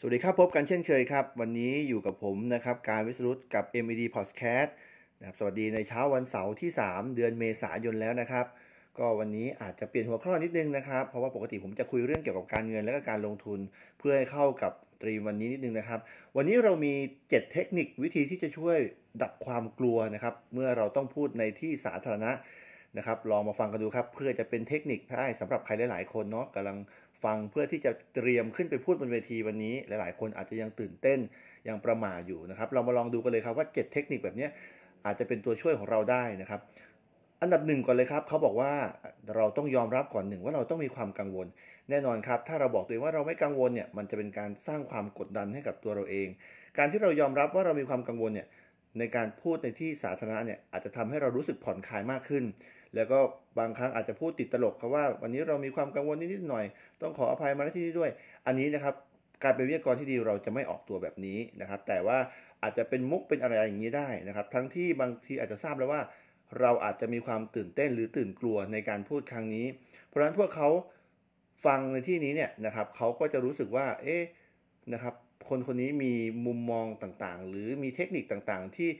สวัสดีครับพบกันเช่นเคยครับวันนี้อยู่กับผมนะครับการวิสรุตกับ MED Podcast นะครับสวัสดีในเช้าวันเสาร์ที่3เดือนเมษายนแล้วนะครับก็วันนี้อาจจะเปลี่ยนหัวข้อนิดนึงนะครับเพราะว่าปกติผมจะคุยเรื่องเกี่ยวกับการเงินและก็การลงทุนเพื่อให้เข้ากับตรีมวันนี้นิดนึงนะครับวันนี้เรามี7เทคนิควิธีที่จะช่วยดับความกลัวนะครับเมื่อเราต้องพูดในที่สาธารณะนะครับลองมาฟังกันดูครับเพื่อจะเป็นเทคนิคได้สำหรับใครหลายๆคนเนาะกำลังฟังเพื่อที่จะเตรียมขึ้นไปพูดบนเวทีวันนี้หลายๆคนอาจจะยังตื่นเต้นยังประหม่าอยู่นะครับเรามาลองดูกันเลยครับว่า7เทคนิคแบบนี้อาจจะเป็นตัวช่วยของเราได้นะครับอันดับ1ก่อนเลยครับเขาบอกว่าเราต้องยอมรับก่อน1ว่าเราต้องมีความกังวลแน่นอนครับถ้าเราบอกตัวเองว่าเราไม่กังวลเนี่ยมันจะเป็นการสร้างความกดดันให้กับตัวเราเองการที่เรายอมรับว่าเรามีความกังวลเนี่ยในการพูดในที่สาธารณะเนี่ยอาจจะทำให้เรารู้สึกผ่อนคลายมากขึ้นแล้วก็บางครั้งอาจจะพูดติดตลกครับว่าวันนี้เรามีความกังวลนิดๆหน่อยต้องขออภัยมาณที่นี้ด้วยอันนี้นะครับการเป็นวิทยากรที่ดีเราจะไม่ออกตัวแบบนี้นะครับแต่ว่าอาจจะเป็นมุกเป็นอะไรอย่างนี้ได้นะครับทั้งที่บางทีอาจจะทราบแล้วว่าเราอาจจะมีความตื่นเต้นหรือตื่นกลัวในการพูดครั้งนี้เพราะฉะนั้นพวกเขาฟังในที่นี้เนี่ยนะครับเขาก็จะรู้สึกว่าเอ๊ะนะครับคนนี้มีมุมมองต่างๆหรือมีเทคนิคต่างๆที่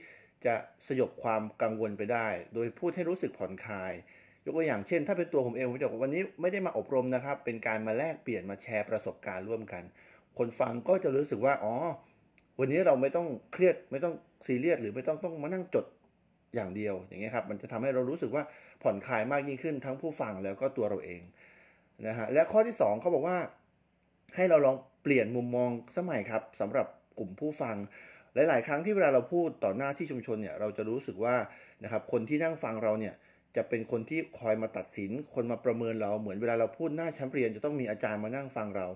จะสยบความกังวลไปได้โดยพูดให้รู้สึกผ่อนคลายยกตัวอย่างเช่นถ้าเป็นตัวผมเองผมจะบอกวันนี้ไม่ได้มาอบรมนะครับเป็นการมาแลกเปลี่ยนมาแชร์ประสบการณ์ร่วมกันคนฟังก็จะรู้สึกว่าอ๋อวันนี้เราไม่ต้องเครียดไม่ต้องซีเรียสหรือไม่ต้องมานั่งจดอย่างเดียวอย่างเงี้ยครับมันจะทำให้เรารู้สึกว่าผ่อนคลายมากยิ่งขึ้นทั้งผู้ฟังแล้วก็ตัวเราเองนะฮะและข้อที่2เขาบอกว่าให้เราลองเปลี่ยนมุมมองสมัยครับสำหรับกลุ่มผู้ฟังหลายๆครั้งที่เวลาเราพูดต่อหน้าที่ชุมชนเนี่ยเราจะรู้สึกว่านะครับคนที่นั่งฟังเราเนี่ยจะเป็นคนที่คอยมาตัดสินคนมาประเมินเราเหมือนเวลาเราพูดหน้าชั้นเรียนจะต้องมีอาจารย์มานั่งฟังเรา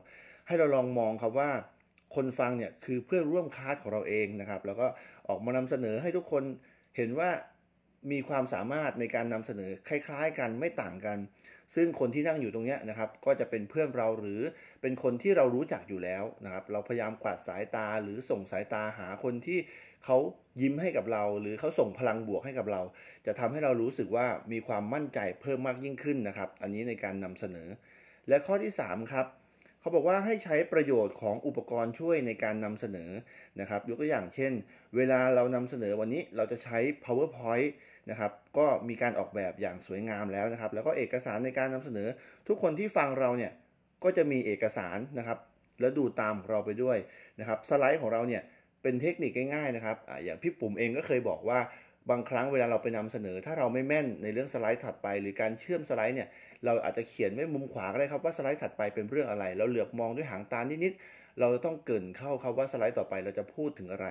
ให้เราลองมองครับว่าคนฟังเนี่ยคือเพื่อนร่วมคลาสของเราเองนะครับแล้วก็ออกมานำเสนอให้ทุกคนเห็นว่ามีความสามารถในการนำเสนอคล้ายๆกันไม่ต่างกันซึ่งคนที่นั่งอยู่ตรงนี้นะครับก็จะเป็นเพื่อนเราหรือเป็นคนที่เรารู้จักอยู่แล้วนะครับเราพยายามกวาดสายตาหรือส่งสายตาหาคนที่เขายิ้มให้กับเราหรือเขาส่งพลังบวกให้กับเราจะทำให้เรารู้สึกว่ามีความมั่นใจเพิ่มมากยิ่งขึ้นนะครับอันนี้ในการนำเสนอและข้อที่3ครับเขาบอกว่าให้ใช้ประโยชน์ของอุปกรณ์ช่วยในการนำเสนอนะครับยกตัวอย่างเช่นเวลาเรานำเสนอวันนี้เราจะใช้ PowerPoint นะครับก็มีการออกแบบอย่างสวยงามแล้วนะครับแล้วก็เอกสารในการนำเสนอทุกคนที่ฟังเราเนี่ยก็จะมีเอกสารนะครับแล้วดูตามเราไปด้วยนะครับสไลด์ของเราเนี่ยเป็นเทคนิคง่ายๆนะครับอย่างพี่ปุ๋มเองก็เคยบอกว่าบางครั้งเวลาเราไปนำเสนอถ้าเราไม่แม่นในเรื่องสไลด์ถัดไปหรือการเชื่อมสไลด์เนี่ยเราอาจจะเขียนไว้มุมขวาก็ได้ครับว่าสไลด์ถัดไปเป็นเรื่องอะไรเราเหลือบมองด้วยหางตานิดๆเราต้องเกริ่นเข้าครับว่าสไลด์ต่อไปเราจะพูดถึงอะไร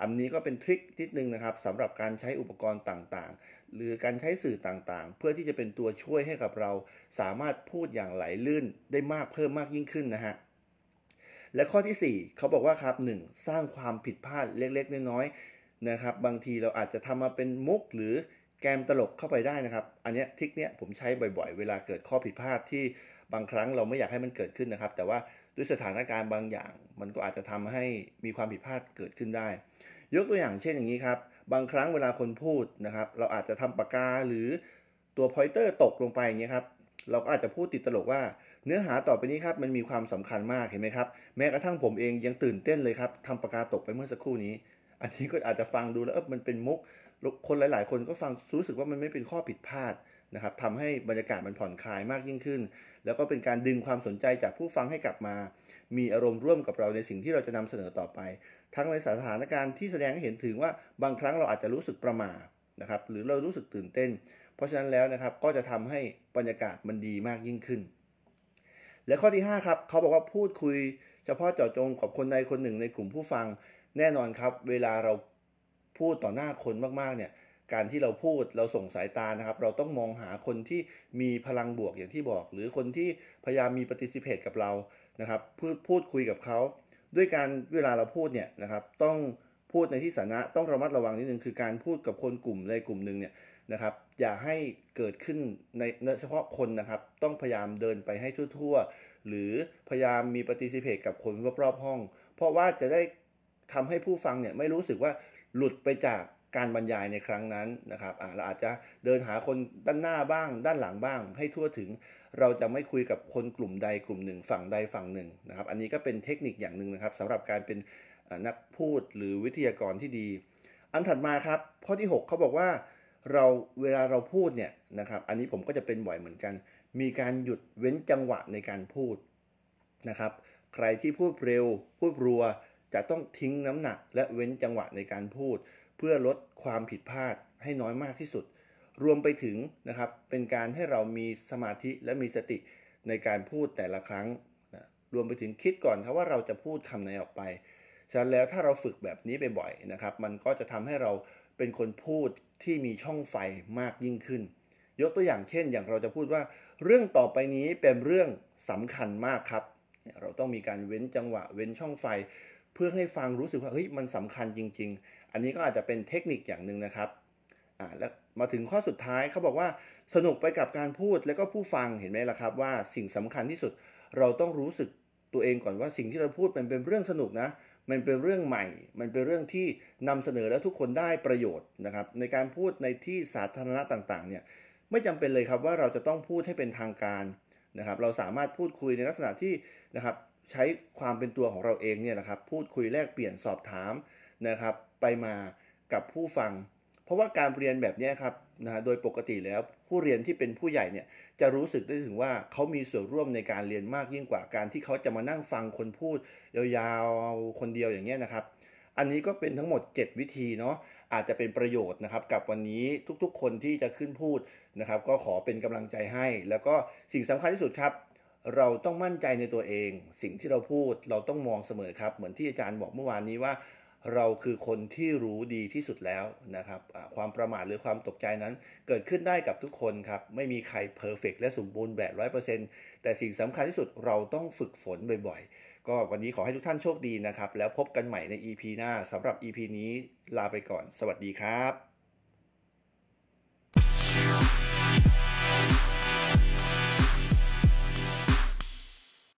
อันนี้ก็เป็นทริคนิดนึงนะครับสำหรับการใช้อุปกรณ์ต่างๆหรือการใช้สื่อต่างๆเพื่อที่จะเป็นตัวช่วยให้กับเราสามารถพูดอย่างไหลลื่นได้มากเพิ่มมากยิ่งขึ้นนะฮะและข้อที่4เขาบอกว่าครับ1สร้างความผิดพลาดเล็กๆน้อยๆนะครับบางทีเราอาจจะทำมาเป็นมุกหรือแกมตลกเข้าไปได้นะครับอันนี้ทริคเนี้ยผมใช้บ่อยๆเวลาเกิดข้อผิดพลาดที่บางครั้งเราไม่อยากให้มันเกิดขึ้นนะครับแต่ว่าด้วยสถานการณ์บางอย่างมันก็อาจจะทำให้มีความผิดพลาดเกิดขึ้นได้ยกตัวอย่างเช่นอย่างนี้ครับบางครั้งเวลาคนพูดนะครับเราอาจจะทำปากกาหรือตัวพอยเตอร์ตกลงไปอย่างเงี้ยครับเราก็อาจจะพูดติดตลกว่าเนื้อหาต่อไปนี้ครับมันมีความสำคัญมากเห็นไหมครับแม้กระทั่งผมเองยังตื่นเต้นเลยครับทำปากกาตกไปเมื่อสักครู่นี้อันนี้ก็อาจจะฟังดูแล้วมันเป็นมุกคนหลายๆคนก็ฟังรู้สึกว่ามันไม่เป็นข้อผิดพลาดนะครับทำให้บรรยากาศมันผ่อนคลายมากยิ่งขึ้นแล้วก็เป็นการดึงความสนใจจากผู้ฟังให้กลับมามีอารมณ์ร่วมกับเราในสิ่งที่เราจะนำเสนอต่อไปทั้งในสถานการณ์ที่แสดงให้เห็นถึงว่าบางครั้งเราอาจจะรู้สึกประหม่านะครับหรือเรารู้สึกตื่นเต้นเพราะฉะนั้นแล้วนะครับก็จะทำให้บรรยากาศมันดีมากยิ่งขึ้นและข้อที่5ครับเขาบอกว่าพูดคุยเฉพาะเจาะจงกับคนใดคนหนึ่งในกลุ่มผู้ฟังแน่นอนครับเวลาเราพูดต่อหน้าคนมากๆเนี่ยการที่เราพูดเราส่งสายตานะครับเราต้องมองหาคนที่มีพลังบวกอย่างที่บอกหรือคนที่พยายามมี participate กับเรานะครับพูดคุยกับเขาด้วยการเวลาเราพูดเนี่ยนะครับต้องพูดในที่สาธารณะต้องระมัดระวังนิดนึงคือการพูดกับคนกลุ่มใดกลุ่มนึงเนี่ยนะครับอย่าให้เกิดขึ้นในเฉพาะคนนะครับต้องพยายามเดินไปให้ทั่วๆหรือพยายามมี participate กับคนรอบๆห้องเพราะว่าจะได้ทำให้ผู้ฟังเนี่ยไม่รู้สึกว่าหลุดไปจากการบรรยายในครั้งนั้นนะครับเราอาจจะเดินหาคนด้านหน้าบ้างด้านหลังบ้างให้ทั่วถึง เราจะไม่คุยกับคนกลุ่มใดกลุ่มหนึ่งฝั่งใดฝั่งหนึ่งนะครับอันนี้ก็เป็นเทคนิคอย่างหนึ่งนะครับสำหรับการเป็นนักพูดหรือวิทยากรที่ดีอันถัดมาครับข้อที่6เขาบอกว่าเราเวลาเราพูดเนี่ยนะครับอันนี้ผมก็จะเป็นบ่อยเหมือนกันมีการหยุดเว้นจังหวะในการพูดนะครับใครที่พูดเร็วพูดรัวจะต้องทิ้งน้ำหนักและเว้นจังหวะในการพูดเพื่อลดความผิดพลาดให้น้อยมากที่สุดรวมไปถึงนะครับเป็นการให้เรามีสมาธิและมีสติในการพูดแต่ละครั้งนะรวมไปถึงคิดก่อนครับว่าเราจะพูดคำไหนออกไปฉะนั้นแล้วถ้าเราฝึกแบบนี้บ่อยๆนะครับมันก็จะทำให้เราเป็นคนพูดที่มีช่องไฟมากยิ่งขึ้นยกตัวอย่างเช่นอย่างเราจะพูดว่าเรื่องต่อไปนี้เป็นเรื่องสำคัญมากครับเราต้องมีการเว้นจังหวะเว้นช่องไฟเพื่อให้ฟังรู้สึกว่าเฮ้ยมันสำคัญจริงๆอันนี้ก็อาจจะเป็นเทคนิคอย่างหนึ่งนะครับแล้วมาถึงข้อสุดท้ายเขาบอกว่าสนุกไปกับการพูดแล้วก็ผู้ฟังเห็นไหมล่ะครับว่าสิ่งสำคัญที่สุดเราต้องรู้สึกตัวเองก่อนว่าสิ่งที่เราพูดมันเป็นเรื่องสนุกนะมันเป็นเรื่องใหม่มันเป็นเรื่องที่นำเสนอแล้วทุกคนได้ประโยชน์นะครับในการพูดในที่สาธารณะต่างๆเนี่ยไม่จำเป็นเลยครับว่าเราจะต้องพูดให้เป็นทางการนะครับเราสามารถพูดคุยในลักษณะที่นะครับใช้ความเป็นตัวของเราเองเนี่ยนะครับพูดคุยแลกเปลี่ยนสอบถามนะครับไปมากับผู้ฟังเพราะว่าการเรียนแบบนี้ครับนะโดยปกติแล้วผู้เรียนที่เป็นผู้ใหญ่เนี่ยจะรู้สึกได้ถึงว่าเขามีส่วนร่วมในการเรียนมากยิ่งกว่าการที่เขาจะมานั่งฟังคนพูดยาวๆคนเดียวอย่างเงี้ยนะครับอันนี้ก็เป็นทั้งหมด7วิธีเนาะอาจจะเป็นประโยชน์นะครับกับวันนี้ทุกๆคนที่จะขึ้นพูดนะครับก็ขอเป็นกำลังใจให้แล้วก็สิ่งสำคัญที่สุดครับเราต้องมั่นใจในตัวเองสิ่งที่เราพูดเราต้องมองเสมอครับเหมือนที่อาจารย์บอกเมื่อวานนี้ว่าเราคือคนที่รู้ดีที่สุดแล้วนะครับความประมาทหรือความตกใจนั้นเกิดขึ้นได้กับทุกคนครับไม่มีใครเพอร์เฟกต์และสมบูรณ์แบบ 100% แต่สิ่งสำคัญที่สุดเราต้องฝึกฝนบ่อยๆก็วันนี้ขอให้ทุกท่านโชคดีนะครับแล้วพบกันใหม่ใน EP หน้าสำหรับ EP นี้ลาไปก่อนสวัสดีครับ